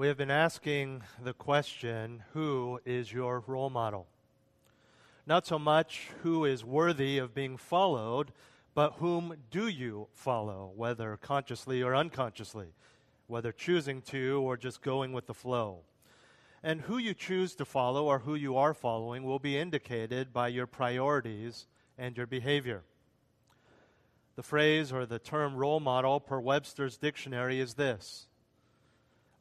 We have been asking the question, who is your role model? Not so much who is worthy of being followed, but whom do you follow, whether consciously or unconsciously, whether choosing to or just going with the flow. And who you choose to follow or who you are following will be indicated by your priorities and your behavior. The phrase or the term role model per Webster's dictionary is this: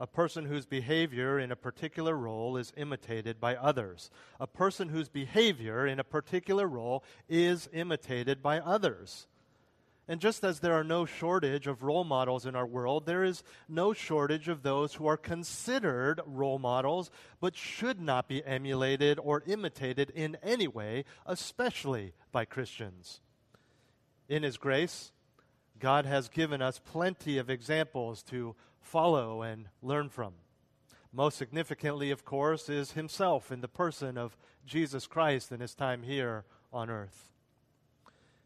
a person whose behavior in a particular role is imitated by others. A person whose behavior in a particular role is imitated by others. And just as there are no shortage of role models in our world, there is no shortage of those who are considered role models but should not be emulated or imitated in any way, especially by Christians. In His grace, God has given us plenty of examples to follow and learn from. Most significantly, of course, is Himself in the person of Jesus Christ in His time here on earth.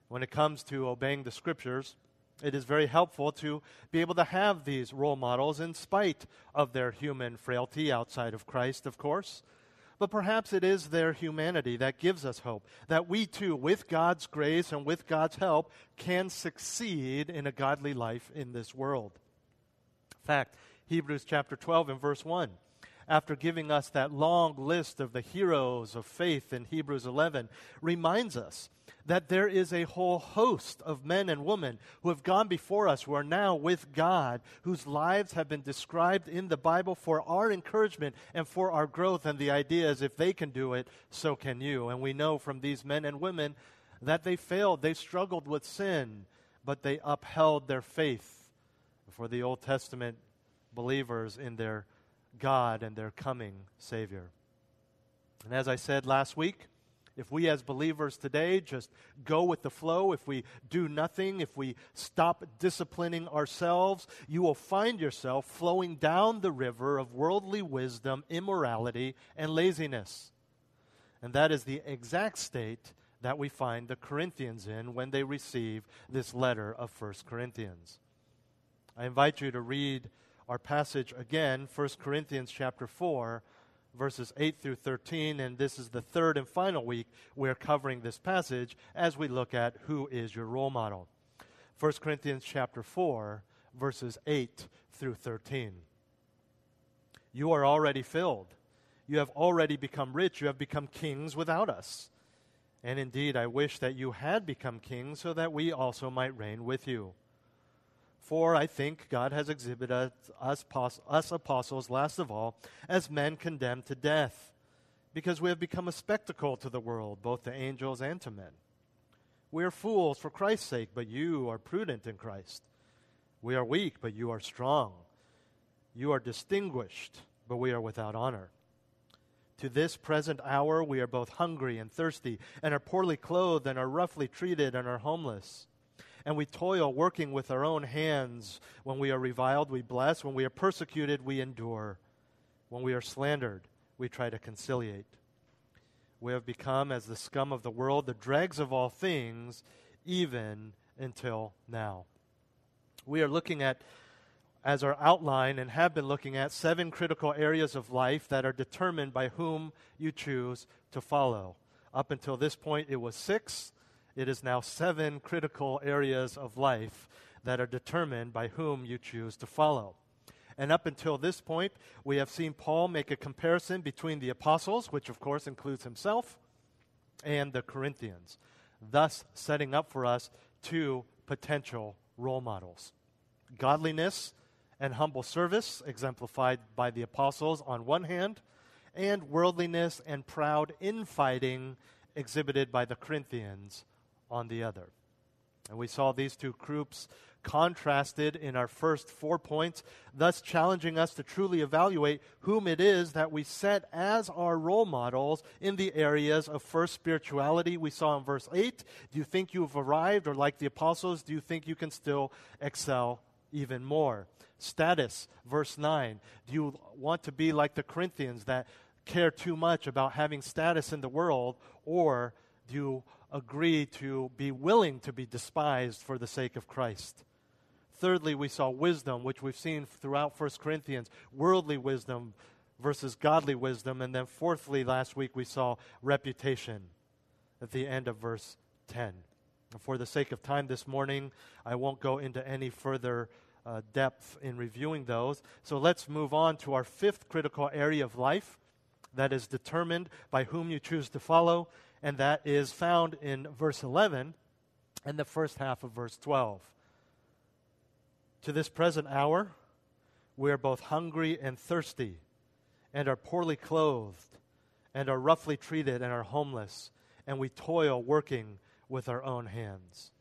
When it comes to obeying the Scriptures, it is very helpful to be able to have these role models in spite of their human frailty outside of Christ, of course. But perhaps it is their humanity that gives us hope, that we too, with God's grace and with God's help, can succeed in a godly life in this world. In fact, Hebrews chapter 12 and verse 1, after giving us that long list of the heroes of faith in Hebrews 11, reminds us that there is a whole host of men and women who have gone before us, who are now with God, whose lives have been described in the Bible for our encouragement and for our growth. And the idea is, if they can do it, so can you. And we know from these men and women that they failed, they struggled with sin, but they upheld their faith for the Old Testament believers in their God and their coming Savior. And as I said last week, if we as believers today just go with the flow, if we do nothing, if we stop disciplining ourselves, you will find yourself flowing down the river of worldly wisdom, immorality, and laziness. And that is the exact state that we find the Corinthians in when they receive this letter of 1 Corinthians. I invite you to read our passage again, 1 Corinthians chapter 4, verses 8 through 13, and this is the third and final week we're covering this passage as we look at who is your role model. 1 Corinthians chapter 4, verses 8 through 13. You are already filled. You have already become rich. You have become kings without us. And indeed, I wish that you had become kings so that we also might reign with you. For I think God has exhibited us apostles last of all as men condemned to death, because we have become a spectacle to the world, both to angels and to men. We are fools for Christ's sake, but you are prudent in Christ. We are weak, but you are strong. You are distinguished, but we are without honor. To this present hour we are both hungry and thirsty, and are poorly clothed, and are roughly treated, and are homeless. And we toil, working with our own hands. When we are reviled, we bless. When we are persecuted, we endure. When we are slandered, we try to conciliate. We have become as the scum of the world, the dregs of all things, even until now. We are looking at, as our outline, and have been looking at, 7 critical areas of life that are determined by whom you choose to follow. Up until this point, it was 6. It is now 7 critical areas of life that are determined by whom you choose to follow. And up until this point, we have seen Paul make a comparison between the apostles, which of course includes himself, and the Corinthians, thus setting up for us 2 potential role models: godliness and humble service, exemplified by the apostles on one hand, and worldliness and proud infighting, exhibited by the Corinthians on the other. And we saw these two groups contrasted in our first 4 points, thus challenging us to truly evaluate whom it is that we set as our role models in the areas of first spirituality we saw in verse 8. Do you think you've arrived, or like the apostles, do you think you can still excel even more? Status, verse 9. Do you want to be like the Corinthians that care too much about having status in the world, or do you agree to be willing to be despised for the sake of Christ? Thirdly, we saw wisdom, which we've seen throughout 1 Corinthians, worldly wisdom versus godly wisdom. And then fourthly, last week we saw reputation at the end of verse 10. And for the sake of time this morning, I won't go into any further depth in reviewing those. So let's move on to our fifth critical area of life that is determined by whom you choose to follow, and that is found in verse 11 and the first half of verse 12. To this present hour, we are both hungry and thirsty, and are poorly clothed, and are roughly treated, and are homeless, and we toil working with our own hands.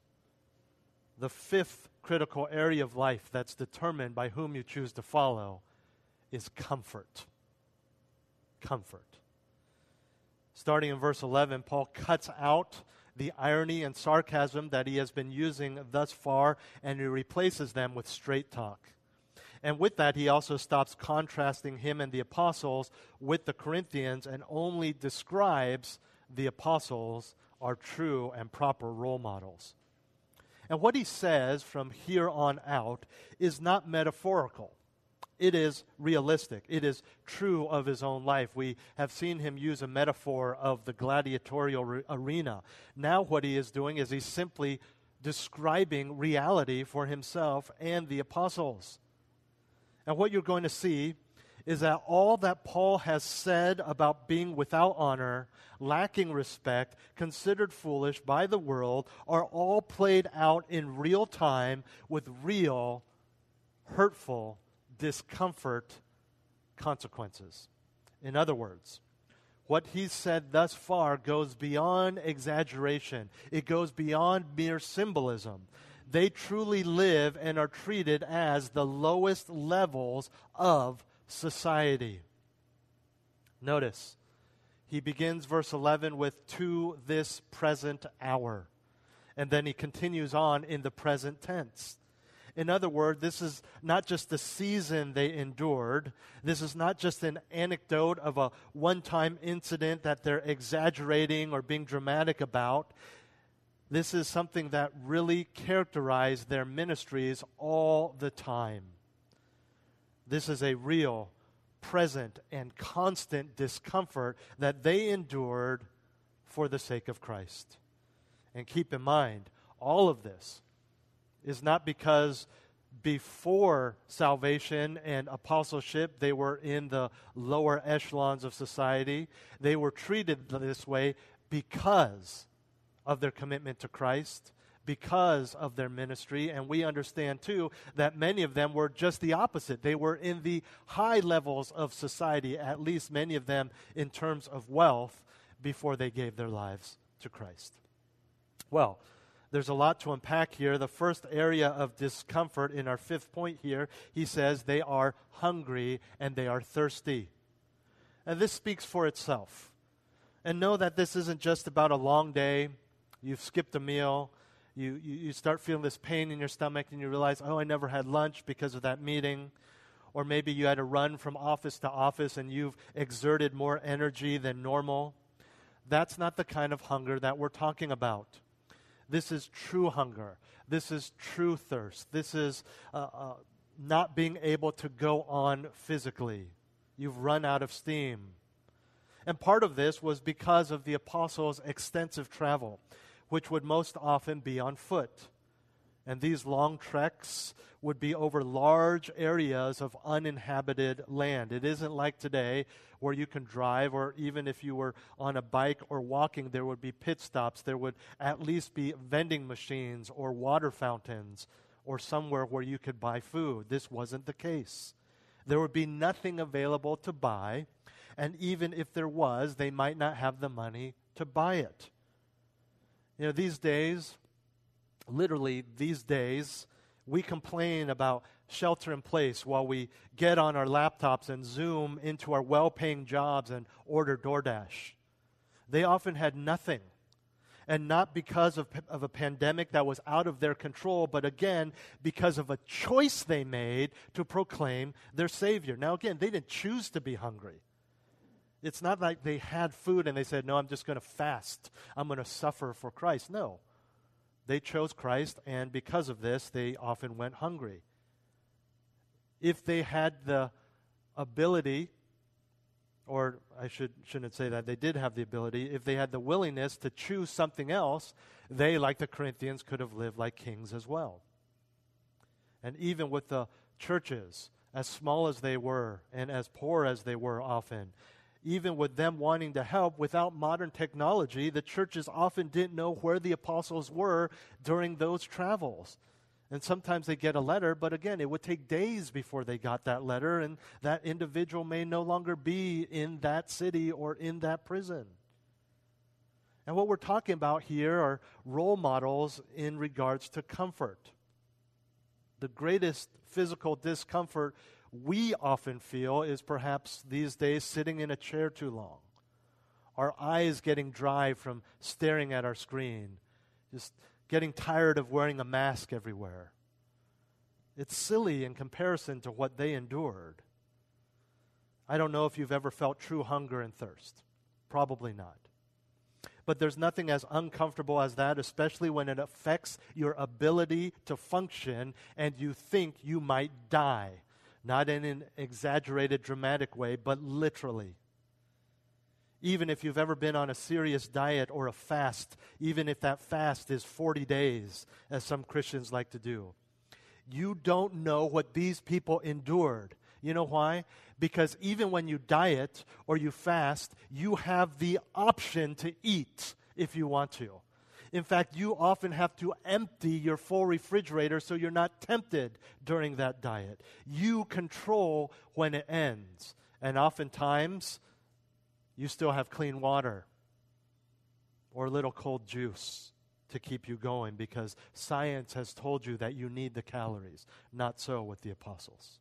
The fifth critical area of life that's determined by whom you choose to follow is comfort. Comfort. Starting in verse 11, Paul cuts out the irony and sarcasm that he has been using thus far, and he replaces them with straight talk. And with that, he also stops contrasting him and the apostles with the Corinthians and only describes the apostles are true and proper role models. And what he says from here on out is not metaphorical. It is realistic. It is true of his own life. We have seen him use a metaphor of the gladiatorial arena. Now what he is doing is he's simply describing reality for himself and the apostles. And what you're going to see is that all that Paul has said about being without honor, lacking respect, considered foolish by the world, are all played out in real time with real, hurtful discomfort consequences. In other words, what he's said thus far goes beyond exaggeration. It goes beyond mere symbolism. They truly live and are treated as the lowest levels of society. Notice, he begins verse 11 with "to this present hour," and then he continues on in the present tense. In other words, this is not just the season they endured. This is not just an anecdote of a one-time incident that they're exaggerating or being dramatic about. This is something that really characterized their ministries all the time. This is a real, present, and constant discomfort that they endured for the sake of Christ. And keep in mind, all of this is not because before salvation and apostleship they were in the lower echelons of society. They were treated this way because of their commitment to Christ, because of their ministry. And we understand, too, that many of them were just the opposite. They were in the high levels of society, at least many of them in terms of wealth, before they gave their lives to Christ. Well, there's a lot to unpack here. The first area of discomfort in our fifth point here, he says they are hungry and they are thirsty. And this speaks for itself. And know that this isn't just about a long day. You've skipped a meal. You start feeling this pain in your stomach and you realize, oh, I never had lunch because of that meeting. Or maybe you had to run from office to office and you've exerted more energy than normal. That's not the kind of hunger that we're talking about. This is true hunger. This is true thirst. This is not being able to go on physically. You've run out of steam. And part of this was because of the apostles' extensive travel, which would most often be on foot. And these long treks would be over large areas of uninhabited land. It isn't like today where you can drive, or even if you were on a bike or walking, there would be pit stops. There would at least be vending machines or water fountains or somewhere where you could buy food. This wasn't the case. There would be nothing available to buy, and even if there was, they might not have the money to buy it. You know, these days, we complain about shelter in place while we get on our laptops and Zoom into our well-paying jobs and order DoorDash. They often had nothing, and not because of a pandemic that was out of their control, but again, because of a choice they made to proclaim their Savior. Now again, they didn't choose to be hungry. It's not like they had food and they said, no, I'm just going to fast. I'm going to suffer for Christ. No. They chose Christ, and because of this, they often went hungry. If they had the ability, or I shouldn't say that, they did have the ability. If they had the willingness to choose something else, they, like the Corinthians, could have lived like kings as well. And even with the churches, as small as they were and as poor as they were often, even with them wanting to help, without modern technology, the churches often didn't know where the apostles were during those travels. And sometimes they get a letter, but again, it would take days before they got that letter, and that individual may no longer be in that city or in that prison. And what we're talking about here are role models in regards to comfort. The greatest physical discomfort we often feel is perhaps these days sitting in a chair too long, our eyes getting dry from staring at our screen, just getting tired of wearing a mask everywhere. It's silly in comparison to what they endured. I don't know if you've ever felt true hunger and thirst. Probably not. But there's nothing as uncomfortable as that, especially when it affects your ability to function and you think you might die. Not in an exaggerated, dramatic way, but literally. Even if you've ever been on a serious diet or a fast, even if that fast is 40 days, as some Christians like to do, you don't know what these people endured. You know why? Because even when you diet or you fast, you have the option to eat if you want to. In fact, you often have to empty your full refrigerator so you're not tempted during that diet. You control when it ends. And oftentimes, you still have clean water or a little cold juice to keep you going because science has told you that you need the calories. Not so with the apostles.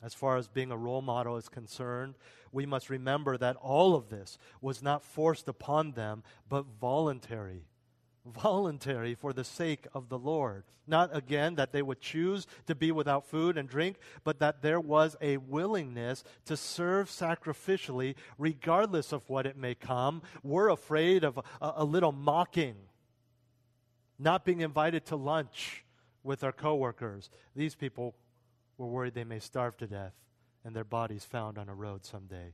As far as being a role model is concerned, we must remember that all of this was not forced upon them, but voluntary. Voluntary for the sake of the Lord. Not, again, that they would choose to be without food and drink, but that there was a willingness to serve sacrificially, regardless of what it may come. We're afraid of a little mocking, not being invited to lunch with our coworkers. These people were worried they may starve to death and their bodies found on a road someday.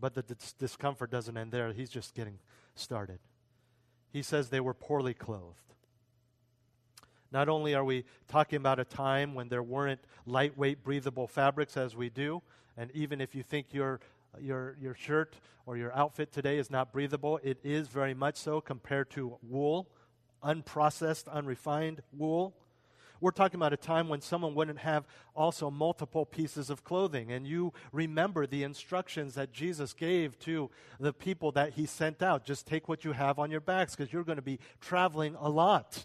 But the discomfort doesn't end there. He's just getting started. He says they were poorly clothed. Not only are we talking about a time when there weren't lightweight, breathable fabrics as we do, and even if you think your shirt or your outfit today is not breathable, it is very much so compared to wool, unprocessed, unrefined wool. We're talking about a time when someone wouldn't have also multiple pieces of clothing. And you remember the instructions that Jesus gave to the people that he sent out. Just take what you have on your backs because you're going to be traveling a lot.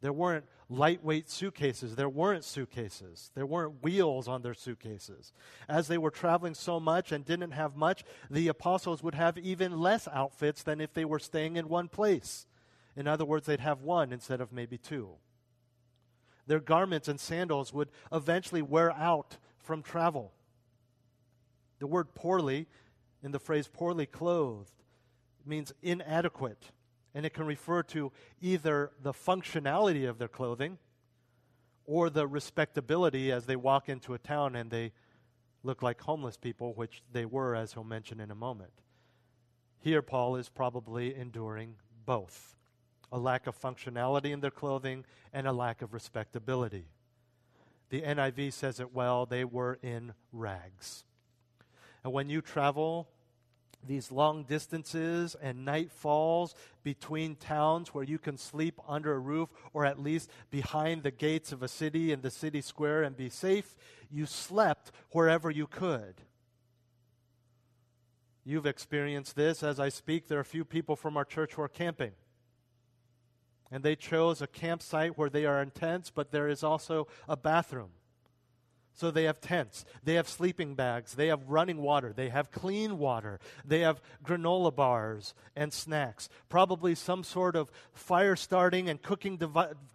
There weren't lightweight suitcases. There weren't suitcases. There weren't wheels on their suitcases. As they were traveling so much and didn't have much, the apostles would have even less outfits than if they were staying in one place. In other words, they'd have one instead of maybe two. Their garments and sandals would eventually wear out from travel. The word poorly, in the phrase poorly clothed, means inadequate, and it can refer to either the functionality of their clothing or the respectability as they walk into a town and they look like homeless people, which they were, as he'll mention in a moment. Here, Paul is probably enduring both. A lack of functionality in their clothing, and a lack of respectability. The NIV says it well, they were in rags. And when you travel these long distances and night falls between towns where you can sleep under a roof or at least behind the gates of a city in the city square and be safe, you slept wherever you could. You've experienced this. As I speak, there are a few people from our church who are camping. And they chose a campsite where they are in tents, but there is also a bathroom. So they have tents, they have sleeping bags, they have running water, they have clean water, they have granola bars and snacks, probably some sort of fire starting and cooking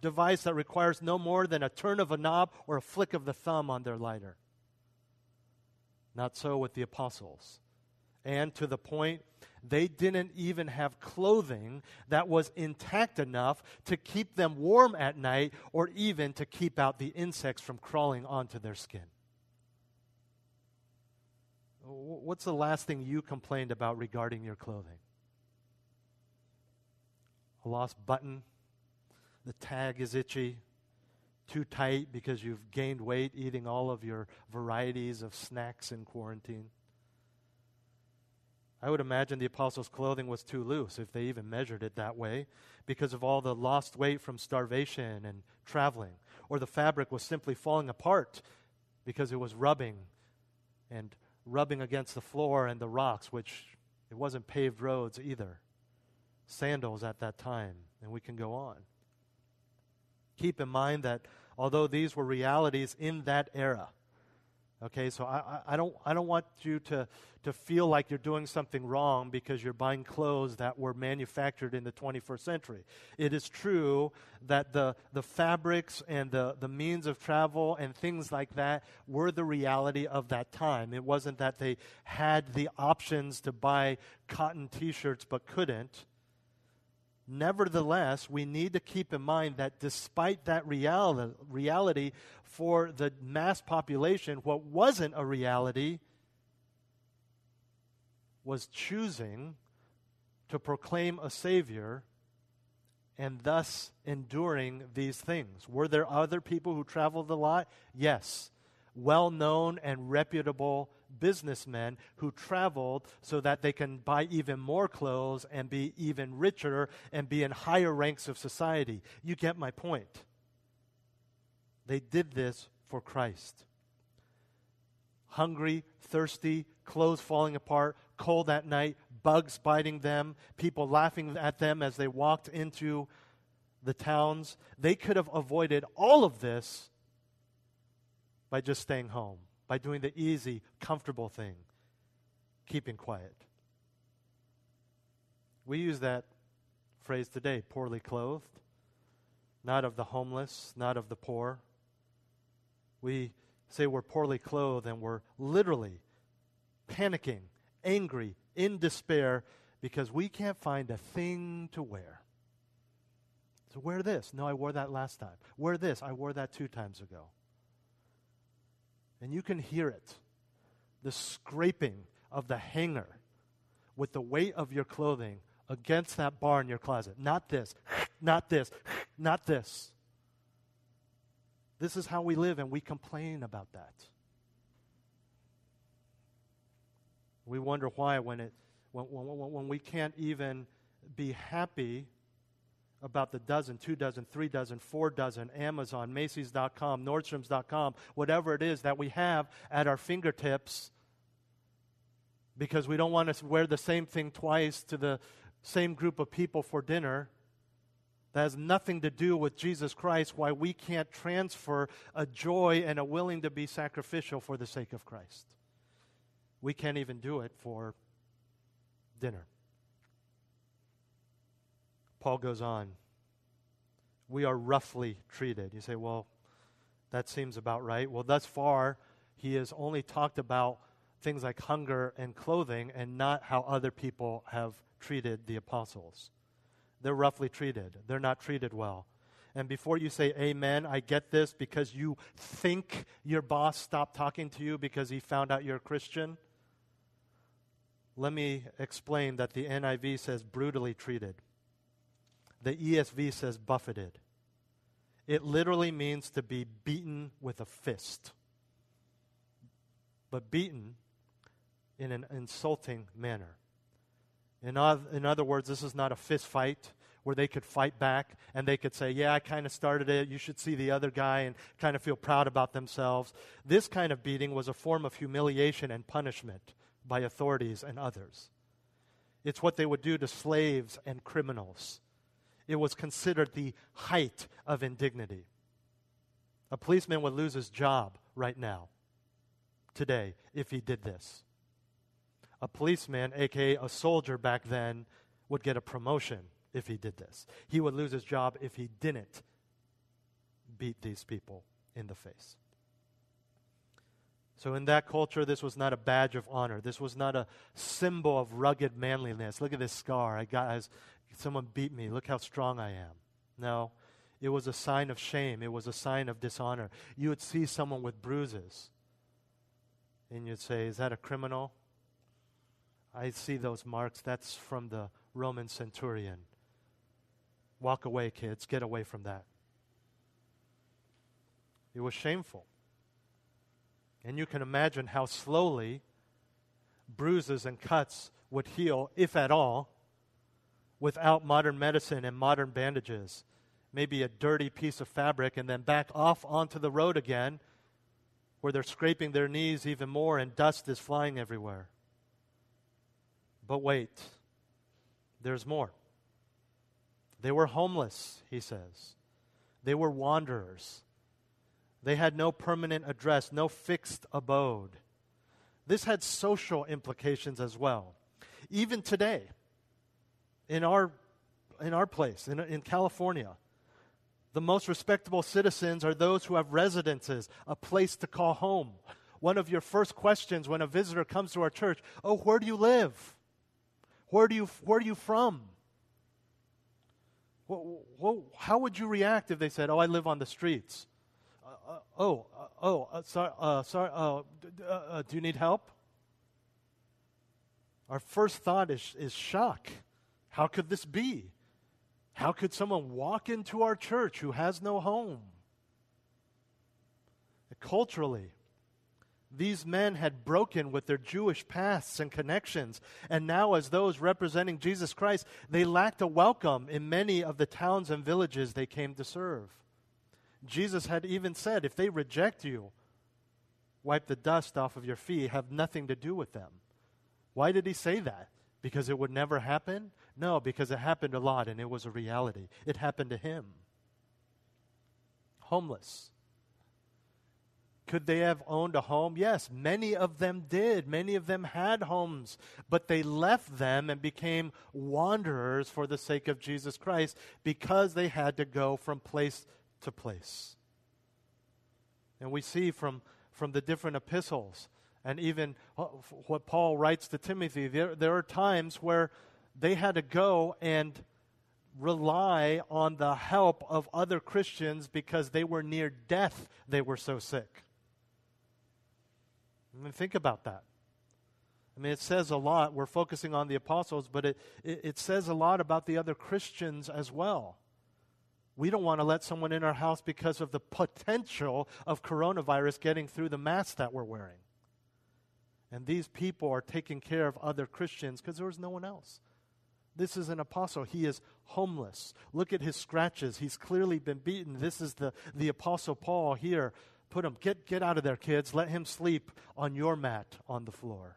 device that requires no more than a turn of a knob or a flick of the thumb on their lighter. Not so with the apostles. And to the point, they didn't even have clothing that was intact enough to keep them warm at night or even to keep out the insects from crawling onto their skin. What's the last thing you complained about regarding your clothing? A lost button, the tag is itchy, too tight because you've gained weight eating all of your varieties of snacks in quarantine. I would imagine the apostles' clothing was too loose, if they even measured it that way, because of all the lost weight from starvation and traveling, or the fabric was simply falling apart because it was rubbing against the floor and the rocks, which it wasn't paved roads either. Sandals at that time, and we can go on. Keep in mind that although these were realities in that era, okay, so I don't want you to feel like you're doing something wrong because you're buying clothes that were manufactured in the 21st century. It is true that the fabrics and the means of travel and things like that were the reality of that time. It wasn't that they had the options to buy cotton T-shirts but couldn't. Nevertheless, we need to keep in mind that despite that reality for the mass population, what wasn't a reality was choosing to proclaim a Savior and thus enduring these things. Were there other people who traveled a lot? Yes. Well-known and reputable businessmen who traveled so that they can buy even more clothes and be even richer and be in higher ranks of society. You get my point. They did this for Christ. Hungry, thirsty, clothes falling apart, cold at night, bugs biting them, people laughing at them as they walked into the towns. They could have avoided all of this by just staying home, by doing the easy, comfortable thing, keeping quiet. We use that phrase today, poorly clothed, not of the homeless, not of the poor. We say we're poorly clothed and we're literally panicking, angry, in despair because we can't find a thing to wear. So wear this. No, I wore that last time. Wear this. I wore that 2 times ago. And you can hear it, the scraping of the hanger with the weight of your clothing against that bar in your closet. Not this, not this, not this. This is how we live, and we complain about that. We wonder why when we can't even be happy about the dozen, 2 dozen, 3 dozen, 4 dozen, Amazon, Macy's.com, Nordstrom's.com, whatever it is that we have at our fingertips, because we don't want to wear the same thing twice to the same group of people for dinner. That has nothing to do with Jesus Christ, why we can't transfer a joy and a willing to be sacrificial for the sake of Christ. We can't even do it for dinner. Paul goes on. We are roughly treated. You say, well, that seems about right. Well, thus far, he has only talked about things like hunger and clothing and not how other people have treated the apostles. They're roughly treated. They're not treated well. And before you say, amen, I get this because you think your boss stopped talking to you because he found out you're a Christian, let me explain that the NIV says brutally treated. The ESV says buffeted. It literally means to be beaten with a fist, but beaten in an insulting manner. In other words, this is not a fist fight where they could fight back and they could say, yeah, I kind of started it, you should see the other guy, and kind of feel proud about themselves. This kind of beating was a form of humiliation and punishment by authorities and others. It's what they would do to slaves and criminals. it was considered the height of indignity. A policeman would lose his job right now, today, if he did this. A policeman, a.k.a. a soldier back then, would get a promotion if he did this. He would lose his job if he didn't beat these people in the face. So in that culture, this was not a badge of honor. This was not a symbol of rugged manliness. Look at this scar. Someone beat me. Look how strong I am. No, it was a sign of shame. It was a sign of dishonor. You would see someone with bruises, and you'd say, is that a criminal? I see those marks. That's from the Roman centurion. Walk away, kids. Get away from that. It was shameful. And you can imagine how slowly bruises and cuts would heal, if at all, without modern medicine and modern bandages. Maybe a dirty piece of fabric and then back off onto the road again where they're scraping their knees even more and dust is flying everywhere. But wait, there's more. They were homeless, he says. They were wanderers. They had no permanent address, no fixed abode. This had social implications as well. Even today, in our place, in California, the most respectable citizens are those who have residences, a place to call home. One of your first questions when a visitor comes to our church, oh, where do you live? Where are you from? How would you react if they said, oh, I live on the streets? Sorry, do you need help? Our first thought is shock. How could this be? How could someone walk into our church who has no home? Culturally, these men had broken with their Jewish pasts and connections, and now as those representing Jesus Christ, they lacked a welcome in many of the towns and villages they came to serve. Jesus had even said, if they reject you, wipe the dust off of your feet, have nothing to do with them. Why did he say that? Because it would never happen? No, because it happened a lot and it was a reality. It happened to him. Homeless. Could they have owned a home? Yes, many of them did. Many of them had homes, but they left them and became wanderers for the sake of Jesus Christ because they had to go from place to place. And we see from the different epistles and even what Paul writes to Timothy, there are times where they had to go and rely on the help of other Christians because they were near death. They were so sick. I mean, think about that. I mean, it says a lot. We're focusing on the apostles, but it says a lot about the other Christians as well. We don't want to let someone in our house because of the potential of coronavirus getting through the mask that we're wearing. And these people are taking care of other Christians because there was no one else. This is an apostle. He is homeless. Look at his scratches. He's clearly been beaten. This is the apostle Paul here. Put him, get out of there, kids. Let him sleep on your mat on the floor.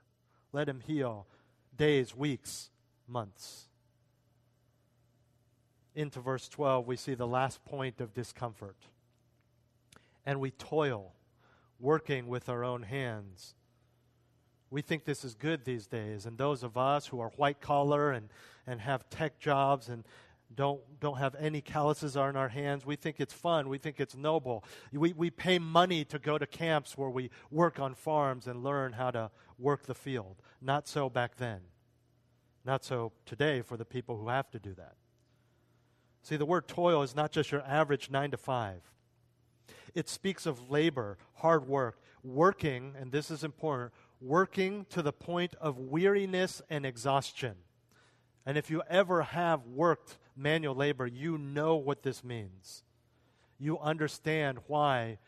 Let him heal days, weeks, months. Into verse 12, we see the last point of discomfort. And we toil, working with our own hands. We think this is good these days. And those of us who are white collar and have tech jobs and don't have any calluses on our hands, we think it's fun. We think it's noble. We pay money to go to camps where we work on farms and learn how to work the field. Not so back then. Not so today for the people who have to do that. See, the word toil is not just your average 9-to-5. It speaks of labor, hard work, working, and this is important, working to the point of weariness and exhaustion. And if you ever have worked manual labor, you know what this means. You understand why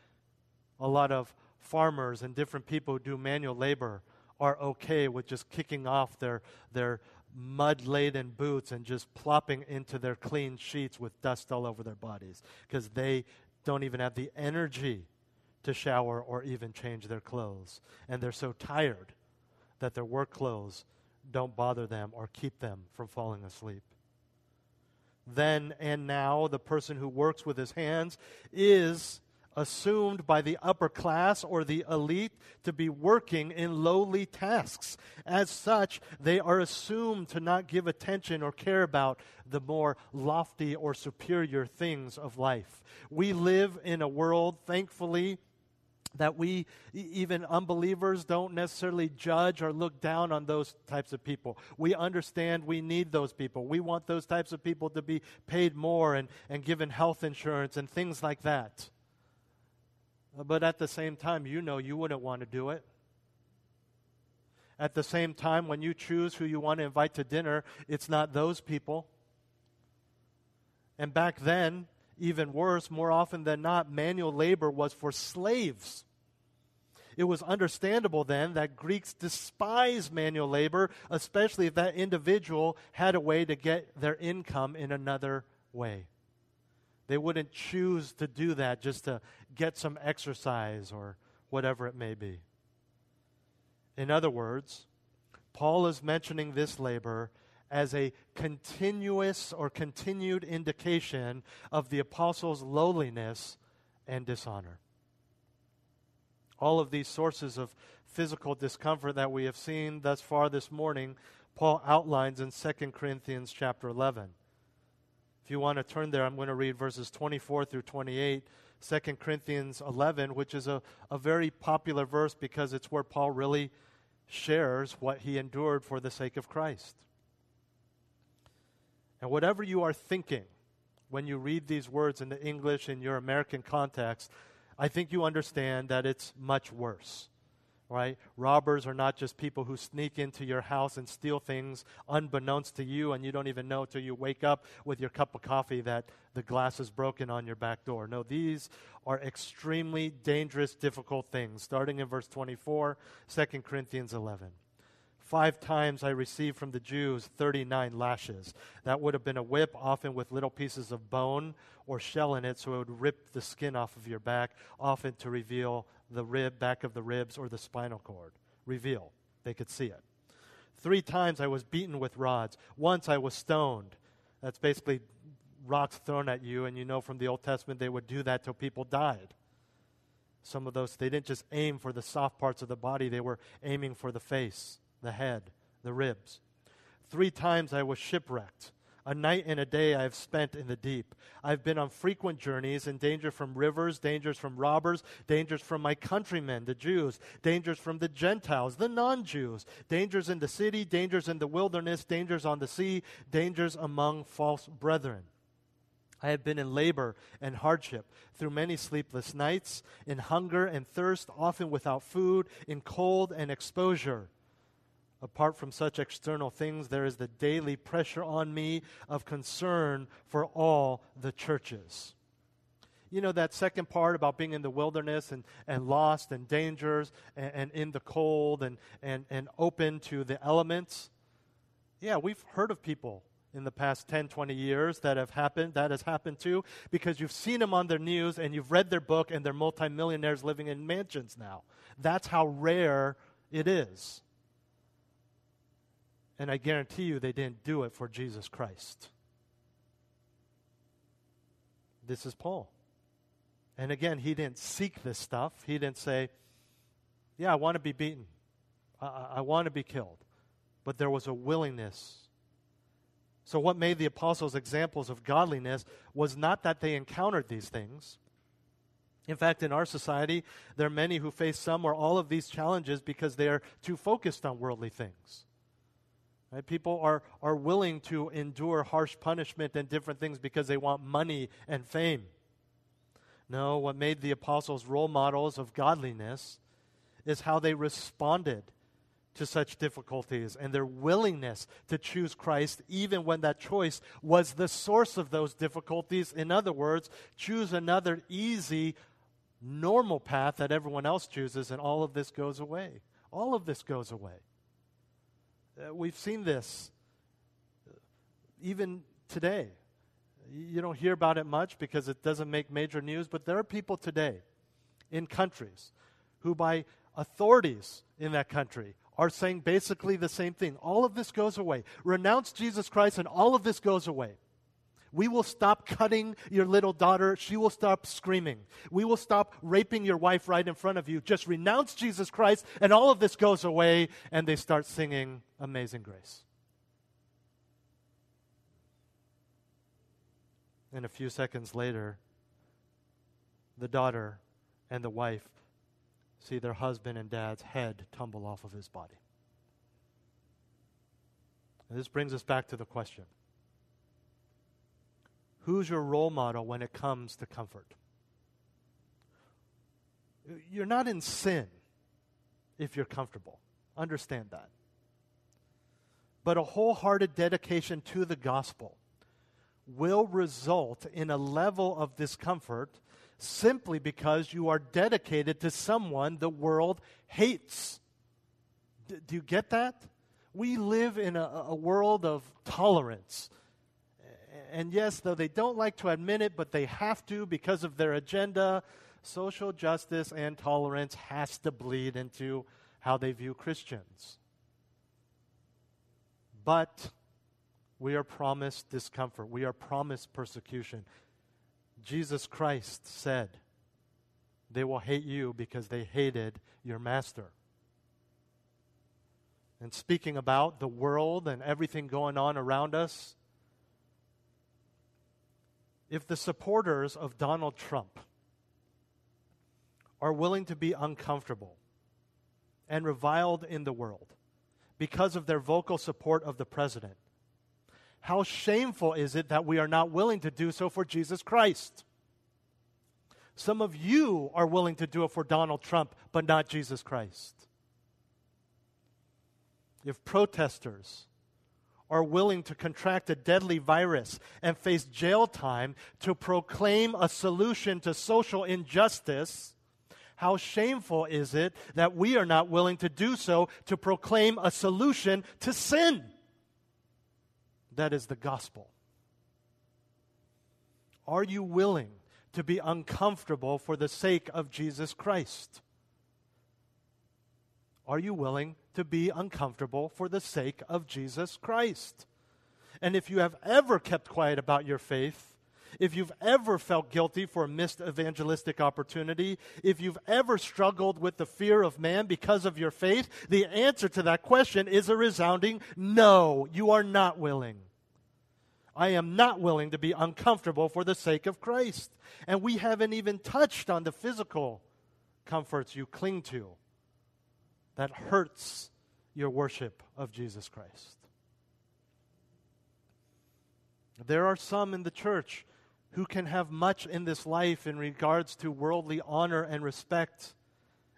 a lot of farmers and different people who do manual labor are okay with just kicking off their mud-laden boots and just plopping into their clean sheets with dust all over their bodies because they don't even have the energy to shower or even change their clothes. And they're so tired that their work clothes don't bother them or keep them from falling asleep. then and now, the person who works with his hands, is assumed by the upper class or the elite to be working in lowly tasks. As such, they are assumed to not give attention or care about the more lofty or superior things of life. We live in a world, thankfully, that we, even unbelievers, don't necessarily judge or look down on those types of people. We understand we need those people. We want those types of people to be paid more and given health insurance and things like that. But at the same time, you know you wouldn't want to do it. At the same time, when you choose who you want to invite to dinner, it's not those people. And back then, even worse, more often than not, manual labor was for slaves. It was understandable then that Greeks despised manual labor, especially if that individual had a way to get their income in another way. They wouldn't choose to do that just to get some exercise or whatever it may be. In other words, Paul is mentioning this labor as a continuous or continued indication of the apostles' lowliness and dishonor. All of these sources of physical discomfort that we have seen thus far this morning, Paul outlines in 2 Corinthians chapter 11. If you want to turn there, I'm going to read verses 24 through 28, 2 Corinthians 11, which is a very popular verse because it's where Paul really shares what he endured for the sake of Christ. And whatever you are thinking when you read these words in the English in your American context, I think you understand that it's much worse, right? Robbers are not just people who sneak into your house and steal things unbeknownst to you, and you don't even know till you wake up with your cup of coffee that the glass is broken on your back door. No, these are extremely dangerous, difficult things. Starting in verse 24, 2 Corinthians 11. 5 times I received from the Jews 39 lashes. That would have been a whip, often with little pieces of bone or shell in it, so it would rip the skin off of your back, often to reveal the back of the ribs or the spinal cord. Reveal. They could see it. 3 times I was beaten with rods. Once I was stoned. That's basically rocks thrown at you, and you know from the Old Testament they would do that till people died. Some of those, they didn't just aim for the soft parts of the body, they were aiming for the face, the head, the ribs. 3 times I was shipwrecked. A night and a day I have spent in the deep. I've been on frequent journeys in danger from rivers, dangers from robbers, dangers from my countrymen, the Jews, dangers from the Gentiles, the non-Jews, dangers in the city, dangers in the wilderness, dangers on the sea, dangers among false brethren. I have been in labor and hardship, through many sleepless nights, in hunger and thirst, often without food, in cold and exposure. Apart from such external things, there is the daily pressure on me of concern for all the churches. You know, that second part about being in the wilderness and lost and dangers and in the cold and open to the elements. Yeah, we've heard of people in the past 10, 20 years that has happened to, because you've seen them on their news and you've read their book, and they're multimillionaires living in mansions now. That's how rare it is. And I guarantee you they didn't do it for Jesus Christ. This is Paul. And again, he didn't seek this stuff. He didn't say, yeah, I want to be beaten. I want to be killed. But there was a willingness. So what made the apostles examples of godliness was not that they encountered these things. In fact, in our society, there are many who face some or all of these challenges because they are too focused on worldly things. Right? People are willing to endure harsh punishment and different things because they want money and fame. No, what made the apostles role models of godliness is how they responded to such difficulties and their willingness to choose Christ even when that choice was the source of those difficulties. In other words, choose another easy, normal path that everyone else chooses, and all of this goes away. All of this goes away. We've seen this even today. You don't hear about it much because it doesn't make major news, but there are people today in countries who, by authorities in that country, are saying basically the same thing. All of this goes away. Renounce Jesus Christ and all of this goes away. We will stop cutting your little daughter. She will stop screaming. We will stop raping your wife right in front of you. Just renounce Jesus Christ, and all of this goes away, and they start singing Amazing Grace. And a few seconds later, the daughter and the wife see their husband and dad's head tumble off of his body. And this brings us back to the question. Who's your role model when it comes to comfort? You're not in sin if you're comfortable. Understand that. But a wholehearted dedication to the gospel will result in a level of discomfort simply because you are dedicated to someone the world hates. Do you get that? We live in a world of tolerance. And yes, though they don't like to admit it, but they have to because of their agenda. Social justice and tolerance has to bleed into how they view Christians. But we are promised discomfort. We are promised persecution. Jesus Christ said, they will hate you because they hated your master. And speaking about the world and everything going on around us, if the supporters of Donald Trump are willing to be uncomfortable and reviled in the world because of their vocal support of the president, how shameful is it that we are not willing to do so for Jesus Christ? Some of you are willing to do it for Donald Trump, but not Jesus Christ. If protesters are willing to contract a deadly virus and face jail time to proclaim a solution to social injustice, how shameful is it that we are not willing to do so to proclaim a solution to sin? That is the gospel. Are you willing to be uncomfortable for the sake of Jesus Christ? Are you willing to be uncomfortable for the sake of Jesus Christ? And if you have ever kept quiet about your faith, if you've ever felt guilty for a missed evangelistic opportunity, if you've ever struggled with the fear of man because of your faith, the answer to that question is a resounding no. You are not willing. I am not willing to be uncomfortable for the sake of Christ. And we haven't even touched on the physical comforts you cling to. That hurts your worship of Jesus Christ. There are some in the church who can have much in this life in regards to worldly honor and respect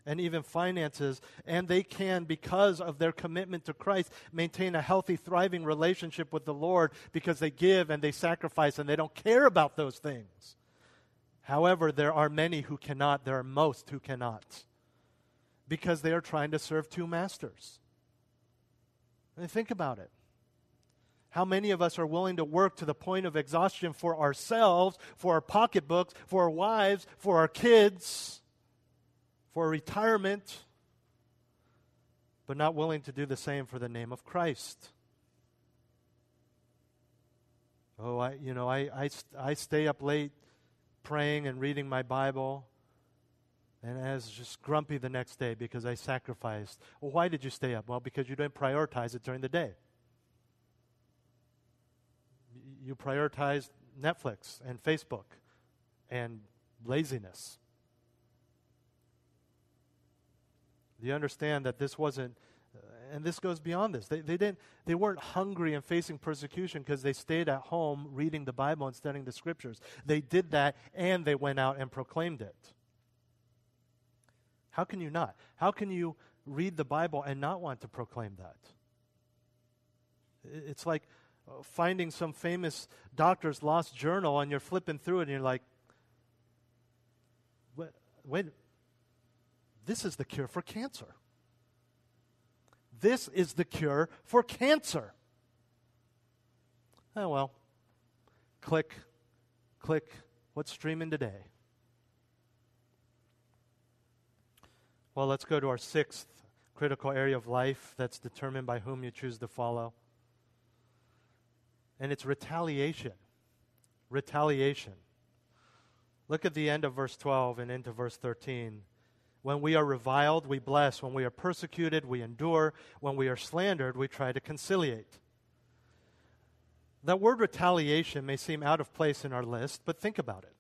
and even finances, and they can, because of their commitment to Christ, maintain a healthy, thriving relationship with the Lord because they give and they sacrifice and they don't care about those things. However, there are many who cannot. There are most who cannot, because they are trying to serve two masters. And think about it. How many of us are willing to work to the point of exhaustion for ourselves, for our pocketbooks, for our wives, for our kids, for retirement, but not willing to do the same for the name of Christ? Oh, I stay up late praying and reading my Bible, and I was just grumpy the next day because I sacrificed. Well, why did you stay up? Well, because you didn't prioritize it during the day. You prioritized Netflix and Facebook and laziness. Do you understand that this wasn't, and this goes beyond this. They weren't hungry and facing persecution because they stayed at home reading the Bible and studying the Scriptures. They did that, and they went out and proclaimed it. How can you not? How can you read the Bible and not want to proclaim that? It's like finding some famous doctor's lost journal and you're flipping through it and you're like, wait, this is the cure for cancer. This is the cure for cancer. Oh, well, click, what's streaming today? Well, let's go to our sixth critical area of life that's determined by whom you choose to follow. And it's retaliation retaliation. Look at the end of verse 12 and into verse 13. When we are reviled, we bless. When we are persecuted, we endure. When we are slandered, we try to conciliate. That word retaliation may seem out of place in our list, but think about it.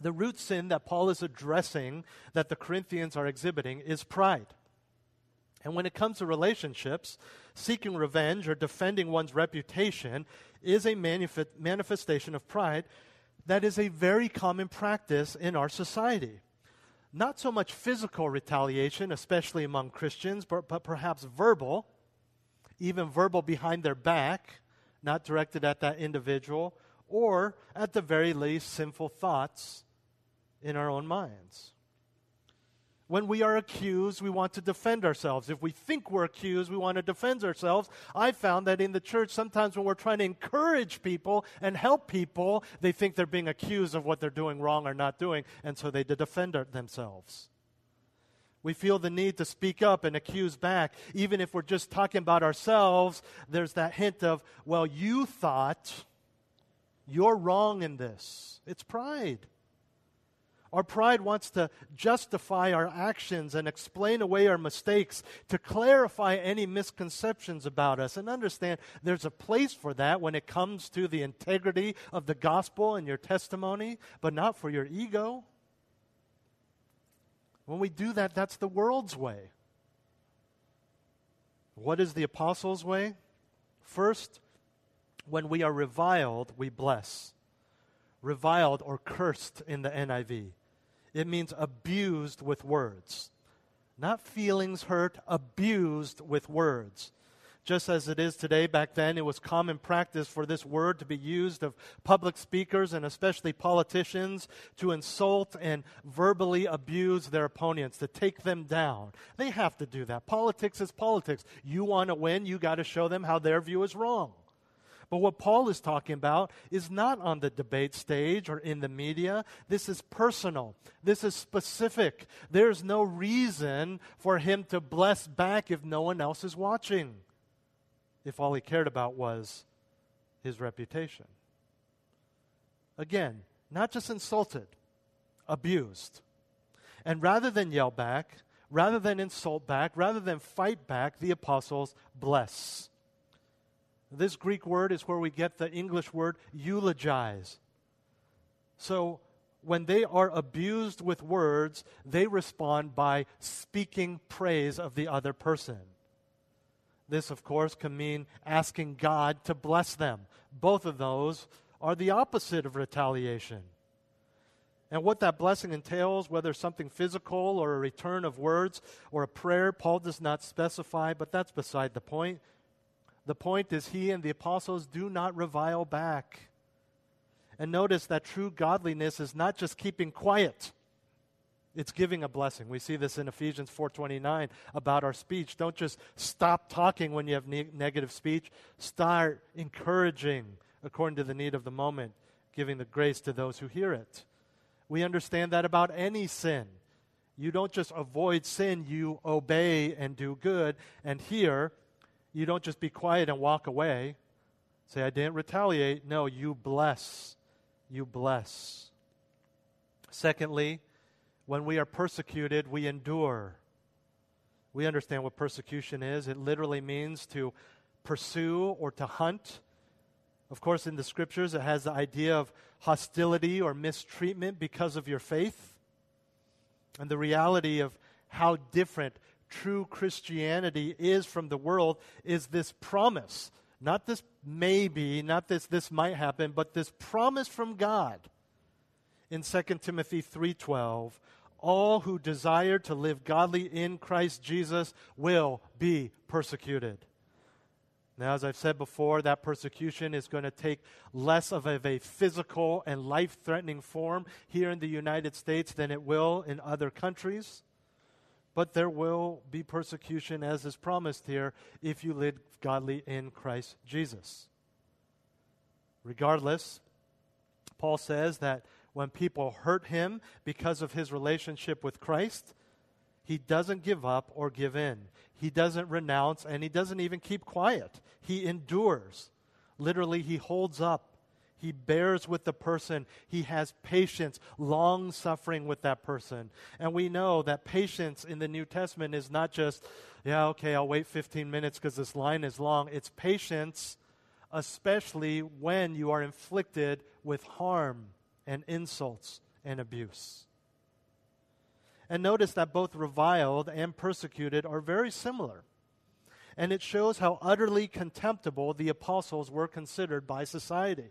The root sin that Paul is addressing, that the Corinthians are exhibiting, is pride. And when it comes to relationships, seeking revenge or defending one's reputation is a manifestation of pride that is a very common practice in our society. Not so much physical retaliation, especially among Christians, but perhaps verbal, even verbal behind their back, not directed at that individual, or at the very least, sinful thoughts in our own minds. When we are accused, we want to defend ourselves. If we think we're accused, we want to defend ourselves. I found that in the church, sometimes when we're trying to encourage people and help people, they think they're being accused of what they're doing wrong or not doing, and so they defend themselves. We feel the need to speak up and accuse back. Even if we're just talking about ourselves, there's that hint of, well, you thought you're wrong in this. It's pride. Our pride wants to justify our actions and explain away our mistakes, to clarify any misconceptions about us. And understand there's a place for that when it comes to the integrity of the gospel and your testimony, but not for your ego. When we do that, that's the world's way. What is the apostles' way? First, when we are reviled, we bless. Reviled or cursed in the NIV. It means abused with words. Not feelings hurt, abused with words. Just as it is today, back then it was common practice for this word to be used of public speakers and especially politicians to insult and verbally abuse their opponents, to take them down. They have to do that. Politics is politics. You want to win, you got to show them how their view is wrong. But what Paul is talking about is not on the debate stage or in the media. This is personal. This is specific. There's no reason for him to bless back if no one else is watching, if all he cared about was his reputation. Again, not just insulted, abused. And rather than yell back, rather than insult back, rather than fight back, the apostles bless. This Greek word is where we get the English word eulogize. So when they are abused with words, they respond by speaking praise of the other person. This, of course, can mean asking God to bless them. Both of those are the opposite of retaliation. And what that blessing entails, whether something physical or a return of words or a prayer, Paul does not specify, but that's beside the point. The point is he and the apostles do not revile back. And notice that true godliness is not just keeping quiet. It's giving a blessing. We see this in Ephesians 4:29 about our speech. Don't just stop talking when you have negative speech. Start encouraging according to the need of the moment, giving the grace to those who hear it. We understand that about any sin. You don't just avoid sin. You obey and do good. And here, you don't just be quiet and walk away. Say, I didn't retaliate. No, you bless. You bless. Secondly, when we are persecuted, we endure. We understand what persecution is. It literally means to pursue or to hunt. Of course, in the scriptures, it has the idea of hostility or mistreatment because of your faith. And the reality of how different true Christianity is from the world is this promise, not this maybe, not this might happen, but this promise from God. In 2 Timothy 3:12, all who desire to live godly in Christ Jesus will be persecuted. Now, as I've said before, that persecution is going to take less of a physical and life-threatening form here in the United States than it will in other countries. But there will be persecution, as is promised here, if you live godly in Christ Jesus. Regardless, Paul says that when people hurt him because of his relationship with Christ, he doesn't give up or give in. He doesn't renounce, and he doesn't even keep quiet. He endures. Literally, he holds up. He bears with the person. He has patience, long-suffering with that person. And we know that patience in the New Testament is not just, yeah, okay, I'll wait 15 minutes because this line is long. It's patience, especially when you are inflicted with harm and insults and abuse. And notice that both reviled and persecuted are very similar. And it shows how utterly contemptible the apostles were considered by society.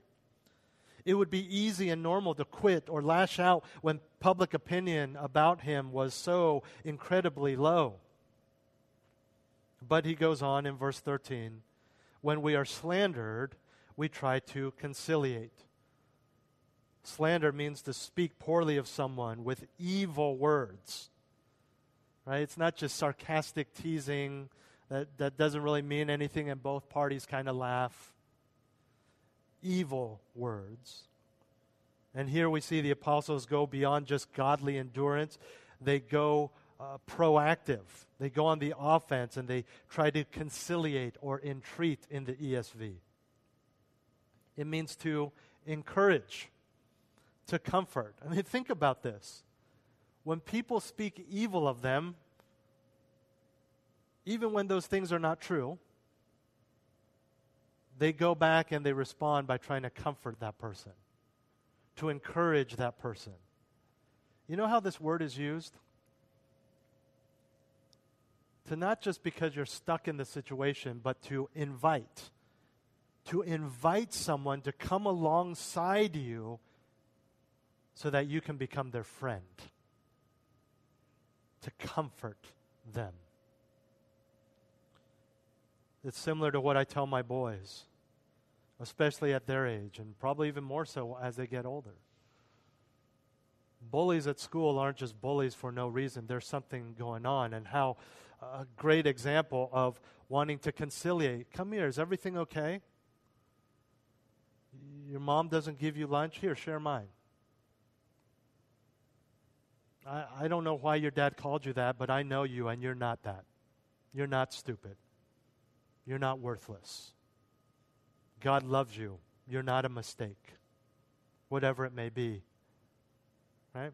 It would be easy and normal to quit or lash out when public opinion about him was so incredibly low. But he goes on in verse 13, when we are slandered, we try to conciliate. Slander means to speak poorly of someone with evil words. Right? It's not just sarcastic teasing that doesn't really mean anything and both parties kind of laugh. Evil words. And here we see the apostles go beyond just godly endurance. They go proactive. They go on the offense and they try to conciliate or entreat in the ESV. It means to encourage, to comfort. I mean, think about this. When people speak evil of them, even when those things are not true, they go back and they respond by trying to comfort that person, to encourage that person. You know how this word is used? To not just because you're stuck in the situation, but to invite someone to come alongside you so that you can become their friend, to comfort them. It's similar to what I tell my boys, especially at their age, and probably even more so as they get older. Bullies at school aren't just bullies for no reason. There's something going on, and how a great example of wanting to conciliate. Come here, is everything okay? Your mom doesn't give you lunch? Here, share mine. I don't know why your dad called you that, but I know you, and you're not that. You're not stupid. You're not worthless. God loves you. You're not a mistake, whatever it may be, right?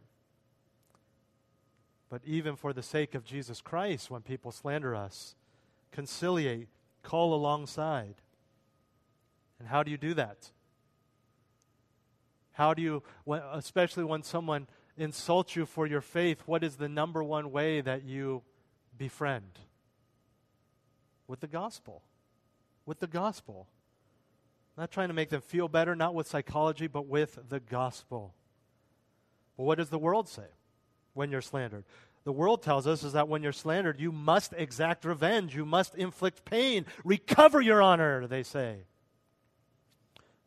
But even for the sake of Jesus Christ, when people slander us, conciliate, call alongside. And how do you do that? How do you, especially when someone insults you for your faith, what is the number one way that you befriend? With the gospel. With the gospel. Not trying to make them feel better, not with psychology, but with the gospel. But what does the world say when you're slandered? The world tells us is that when you're slandered, you must exact revenge. You must inflict pain. Recover your honor, they say.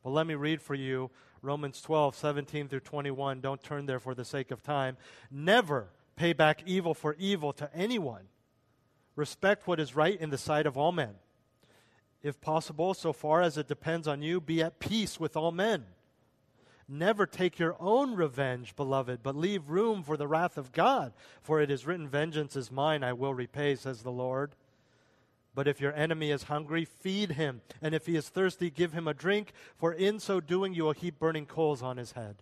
But let me read for you Romans 12:17-21. Don't turn there for the sake of time. Never pay back evil for evil to anyone. Respect what is right in the sight of all men. If possible, so far as it depends on you, be at peace with all men. Never take your own revenge, beloved, but leave room for the wrath of God. For it is written, vengeance is mine, I will repay, says the Lord. But if your enemy is hungry, feed him. And if he is thirsty, give him a drink. For in so doing, you will heap burning coals on his head.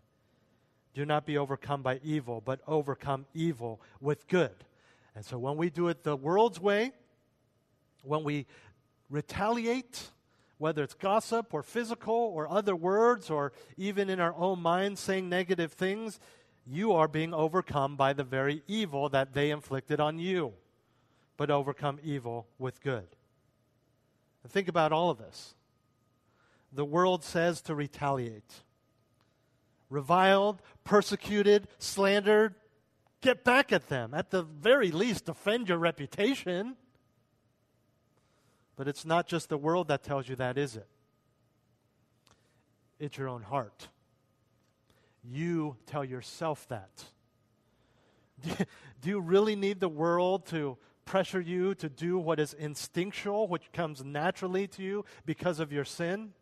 Do not be overcome by evil, but overcome evil with good. And so when we do it the world's way, when we retaliate, whether it's gossip or physical or other words or even in our own minds saying negative things, you are being overcome by the very evil that they inflicted on you. But overcome evil with good. And think about all of this. The world says to retaliate. Reviled, persecuted, slandered. Get back at them. At the very least, defend your reputation. But it's not just the world that tells you that, is it? It's your own heart. You tell yourself that. Do you really need the world to pressure you to do what is instinctual, which comes naturally to you because of your sin?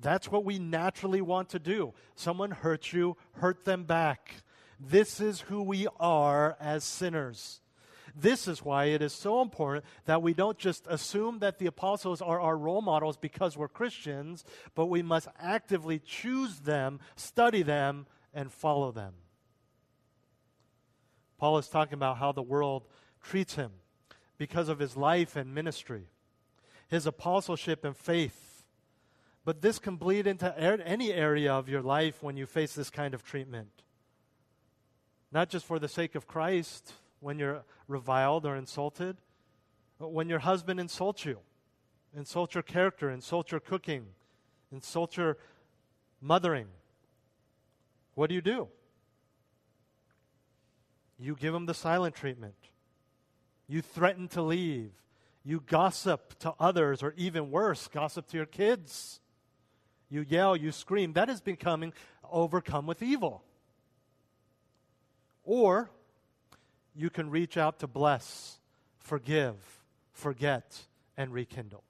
That's what we naturally want to do. Someone hurts you, hurt them back. This is who we are as sinners. This is why it is so important that we don't just assume that the apostles are our role models because we're Christians, but we must actively choose them, study them, and follow them. Paul is talking about how the world treats him because of his life and ministry, his apostleship and faith. But this can bleed into any area of your life when you face this kind of treatment. Not just for the sake of Christ, when you're reviled or insulted, but when your husband insults you, insults your character, insults your cooking, insults your mothering. What do? You give him the silent treatment. You threaten to leave. You gossip to others, or even worse, gossip to your kids. You yell, you scream. That is becoming overcome with evil. Or you can reach out to bless, forgive, forget, and rekindle.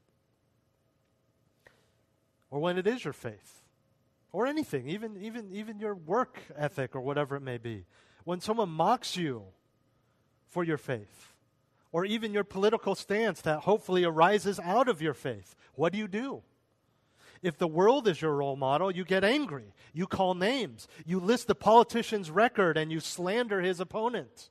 Or when it is your faith, or anything, even your work ethic or whatever it may be. When someone mocks you for your faith, or even your political stance that hopefully arises out of your faith, what do? If the world is your role model, you get angry. You call names. You list the politician's record and you slander his opponent.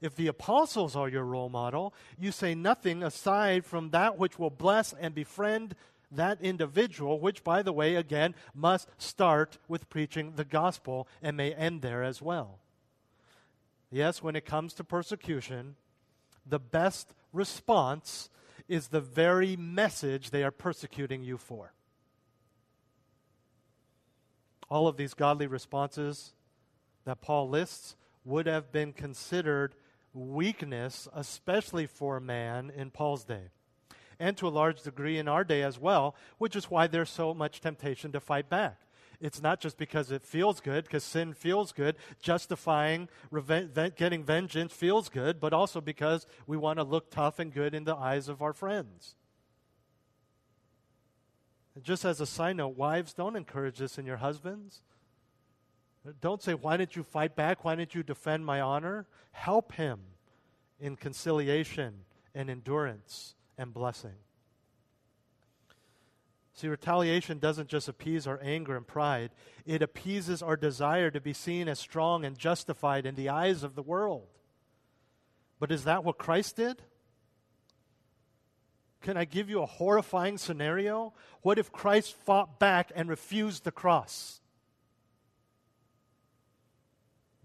If the apostles are your role model, you say nothing aside from that which will bless and befriend that individual, which, by the way, again, must start with preaching the gospel and may end there as well. Yes, when it comes to persecution, the best response is the very message they are persecuting you for. All of these godly responses that Paul lists would have been considered weakness, especially for a man in Paul's day, and to a large degree in our day as well, which is why there's so much temptation to fight back. It's not just because it feels good, because sin feels good, justifying, getting vengeance feels good, but also because we want to look tough and good in the eyes of our friends. And just as a side note, wives, don't encourage this in your husbands. Don't say, why didn't you fight back? Why didn't you defend my honor? Help him in conciliation and endurance and blessing. See, retaliation doesn't just appease our anger and pride. It appeases our desire to be seen as strong and justified in the eyes of the world. But is that what Christ did? Can I give you a horrifying scenario? What if Christ fought back and refused the cross?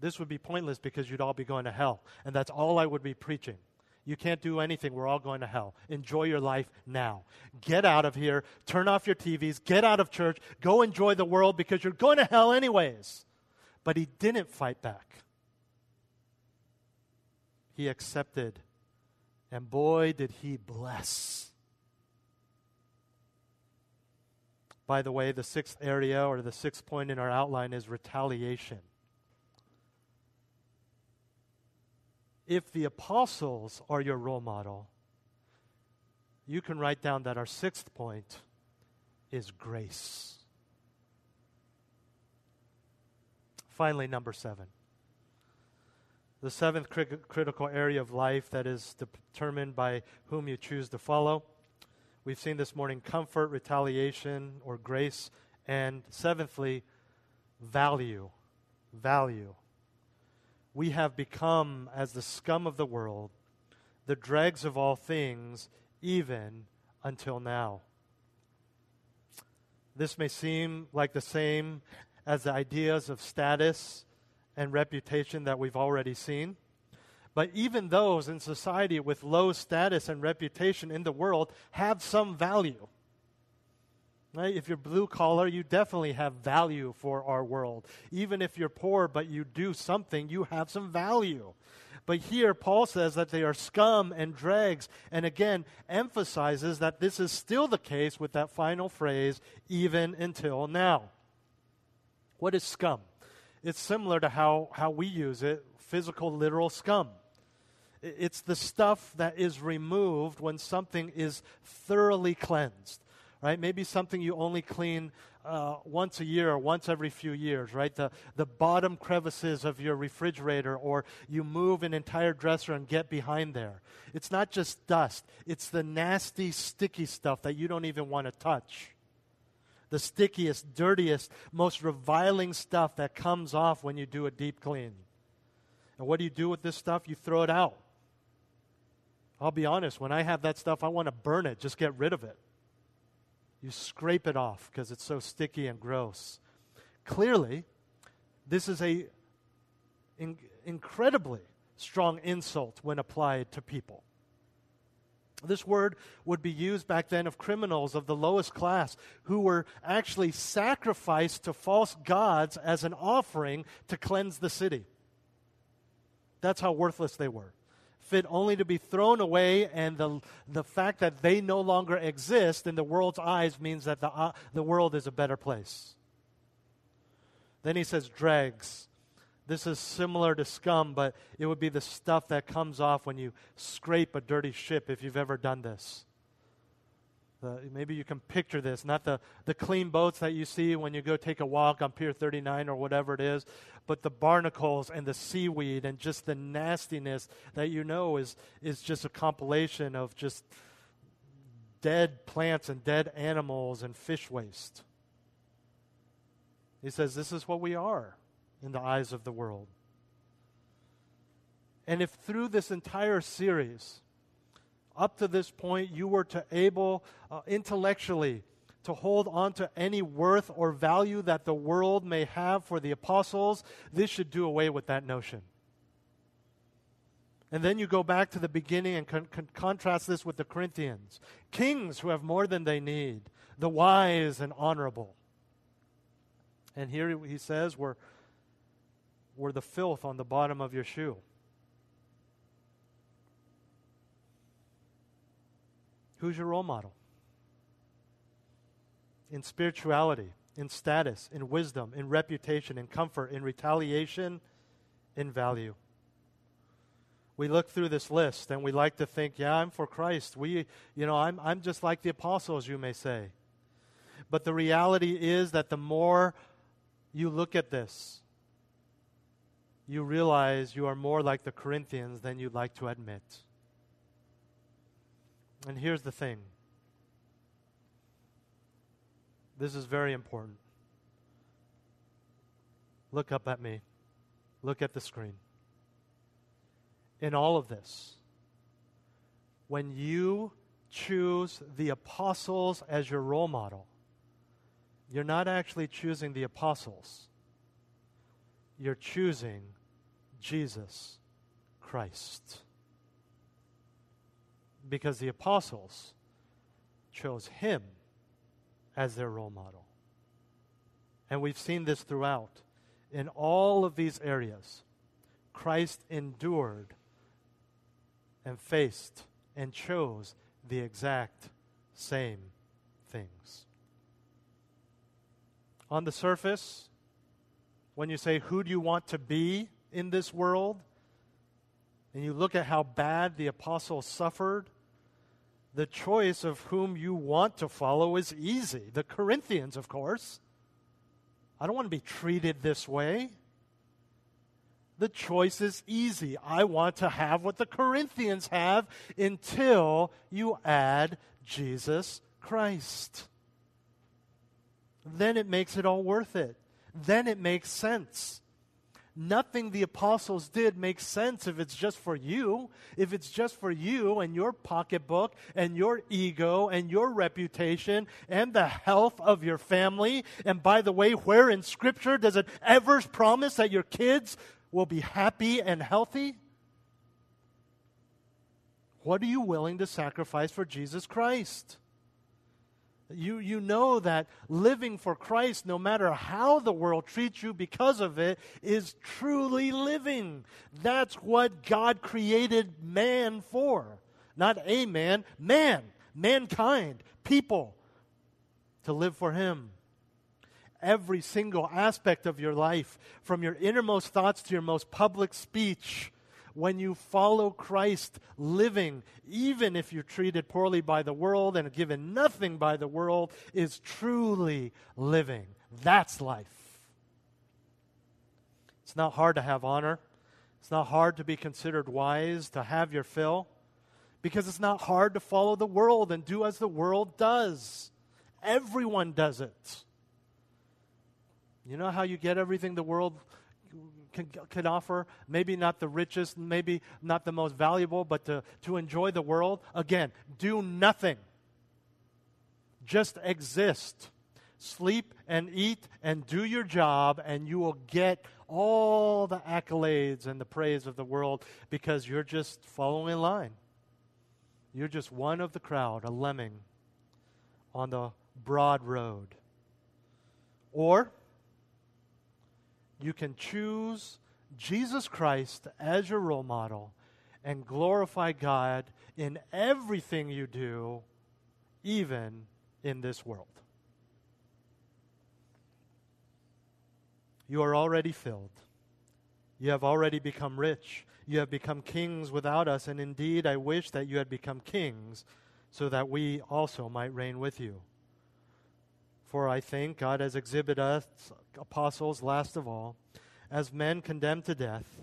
This would be pointless because you'd all be going to hell, and that's all I would be preaching. You can't do anything. We're all going to hell. Enjoy your life now. Get out of here. Turn off your TVs. Get out of church. Go enjoy the world because you're going to hell anyways. But he didn't fight back. He accepted. And boy, did he bless. By the way, the sixth area or the sixth point in our outline is retaliation. If the apostles are your role model, you can write down that our sixth point is grace. Finally, number 7. The seventh critical area of life that is determined by whom you choose to follow. We've seen this morning comfort, retaliation, or grace. And seventhly, value. We have become as the scum of the world, the dregs of all things, even until now. This may seem like the same as the ideas of status and reputation that we've already seen. But even those in society with low status and reputation in the world have some value. Right? If you're blue collar, you definitely have value for our world. Even if you're poor, but you do something, you have some value. But here, Paul says that they are scum and dregs, and again, emphasizes that this is still the case with that final phrase, even until now. What is scum? It's similar to how we use it, physical, literal scum. It's the stuff that is removed when something is thoroughly cleansed. Right? Maybe something you only clean once a year or once every few years, right? The bottom crevices of your refrigerator, or you move an entire dresser and get behind there. It's not just dust. It's the nasty, sticky stuff that you don't even want to touch. The stickiest, dirtiest, most reviling stuff that comes off when you do a deep clean. And what do you do with this stuff? You throw it out. I'll be honest, when I have that stuff, I want to burn it, just get rid of it. You scrape it off because it's so sticky and gross. Clearly, this is a incredibly strong insult when applied to people. This word would be used back then of criminals of the lowest class who were actually sacrificed to false gods as an offering to cleanse the city. That's how worthless they were. Fit only to be thrown away, and the fact that they no longer exist in the world's eyes means that the world is a better place. Then he says dregs. This is similar to scum, but it would be the stuff that comes off when you scrape a dirty ship, if you've ever done this. Maybe you can picture this, not the clean boats that you see when you go take a walk on Pier 39 or whatever it is, but the barnacles and the seaweed and just the nastiness that you know is just a compilation of just dead plants and dead animals and fish waste. He says this is what we are in the eyes of the world. And if through this entire series, up to this point, you were to able intellectually to hold on to any worth or value that the world may have for the apostles, this should do away with that notion. And then you go back to the beginning and contrast this with the Corinthians. Kings who have more than they need, the wise and honorable. And here he says, we're the filth on the bottom of your shoe. Who's your role model? In spirituality, in status, in wisdom, in reputation, in comfort, in retaliation, in value. We look through this list and we like to think, yeah, I'm for Christ. I'm just like the apostles, you may say. But the reality is that the more you look at this, you realize you are more like the Corinthians than you'd like to admit. And here's the thing. This is very important. Look up at me. Look at the screen. In all of this, when you choose the apostles as your role model, you're not actually choosing the apostles. You're choosing Jesus Christ. Because the apostles chose him as their role model. And we've seen this throughout. In all of these areas, Christ endured and faced and chose the exact same things. On the surface, when you say, who do you want to be in this world? And you look at how bad the apostles suffered. The choice of whom you want to follow is easy. The Corinthians, of course. I don't want to be treated this way. The choice is easy. I want to have what the Corinthians have, until you add Jesus Christ. Then it makes it all worth it. Then it makes sense. Nothing the apostles did makes sense if it's just for you. If it's just for you and your pocketbook and your ego and your reputation and the health of your family. And by the way, where in Scripture does it ever promise that your kids will be happy and healthy? What are you willing to sacrifice for Jesus Christ? You know that living for Christ, no matter how the world treats you because of it, is truly living. That's what God created man for. Not a man, mankind, people, to live for him. Every single aspect of your life, from your innermost thoughts to your most public speech, when you follow Christ living, even if you're treated poorly by the world and given nothing by the world, is truly living. That's life. It's not hard to have honor. It's not hard to be considered wise, to have your fill, because it's not hard to follow the world and do as the world does. Everyone does it. You know how you get everything the world can offer? Maybe not the richest, maybe not the most valuable, but to enjoy the world. Again, do nothing. Just exist. Sleep and eat and do your job, and you will get all the accolades and the praise of the world because you're just following in line. You're just one of the crowd, a lemming on the broad road. Or you can choose Jesus Christ as your role model and glorify God in everything you do, even in this world. You are already filled. You have already become rich. You have become kings without us, and indeed I wish that you had become kings so that we also might reign with you. For I think God has exhibited us, apostles last of all, as men condemned to death,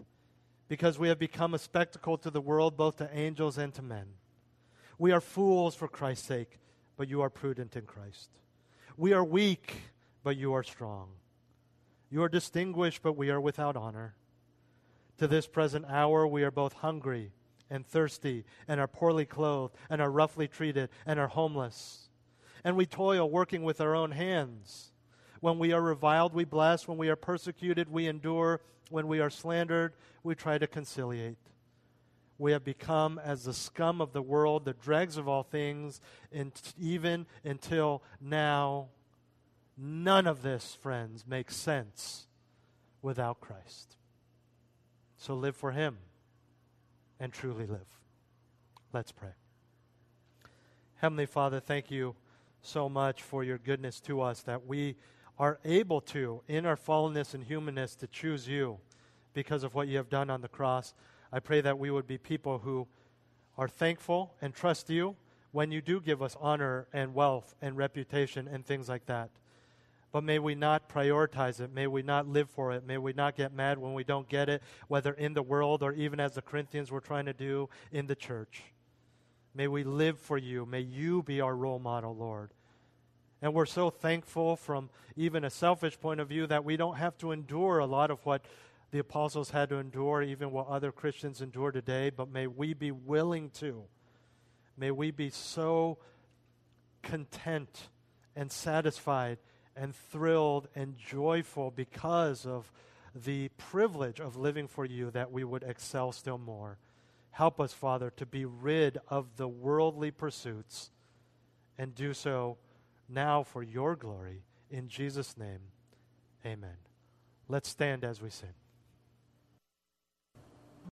because we have become a spectacle to the world, both to angels and to men. We are fools for Christ's sake, but you are prudent in Christ. We are weak, but you are strong. You are distinguished, but we are without honor. To this present hour, we are both hungry and thirsty, and are poorly clothed, and are roughly treated, and are homeless. And we toil, working with our own hands. When we are reviled, we bless. When we are persecuted, we endure. When we are slandered, we try to conciliate. We have become as the scum of the world, the dregs of all things, and even until now, none of this, friends, makes sense without Christ. So live for Him and truly live. Let's pray. Heavenly Father, thank you so much for your goodness to us, that we are able to, in our fallenness and humanness, to choose you because of what you have done on the cross. I pray that we would be people who are thankful and trust you when you do give us honor and wealth and reputation and things like that. But may we not prioritize it. May we not live for it. May we not get mad when we don't get it, whether in the world or even as the Corinthians were trying to do in the church. May we live for you. May you be our role model, Lord. And we're so thankful from even a selfish point of view that we don't have to endure a lot of what the apostles had to endure, even what other Christians endure today, but may we be willing to. May we be so content and satisfied and thrilled and joyful because of the privilege of living for you that we would excel still more. Help us, Father, to be rid of the worldly pursuits and do so now for your glory. In Jesus' name, amen. Let's stand as we sing.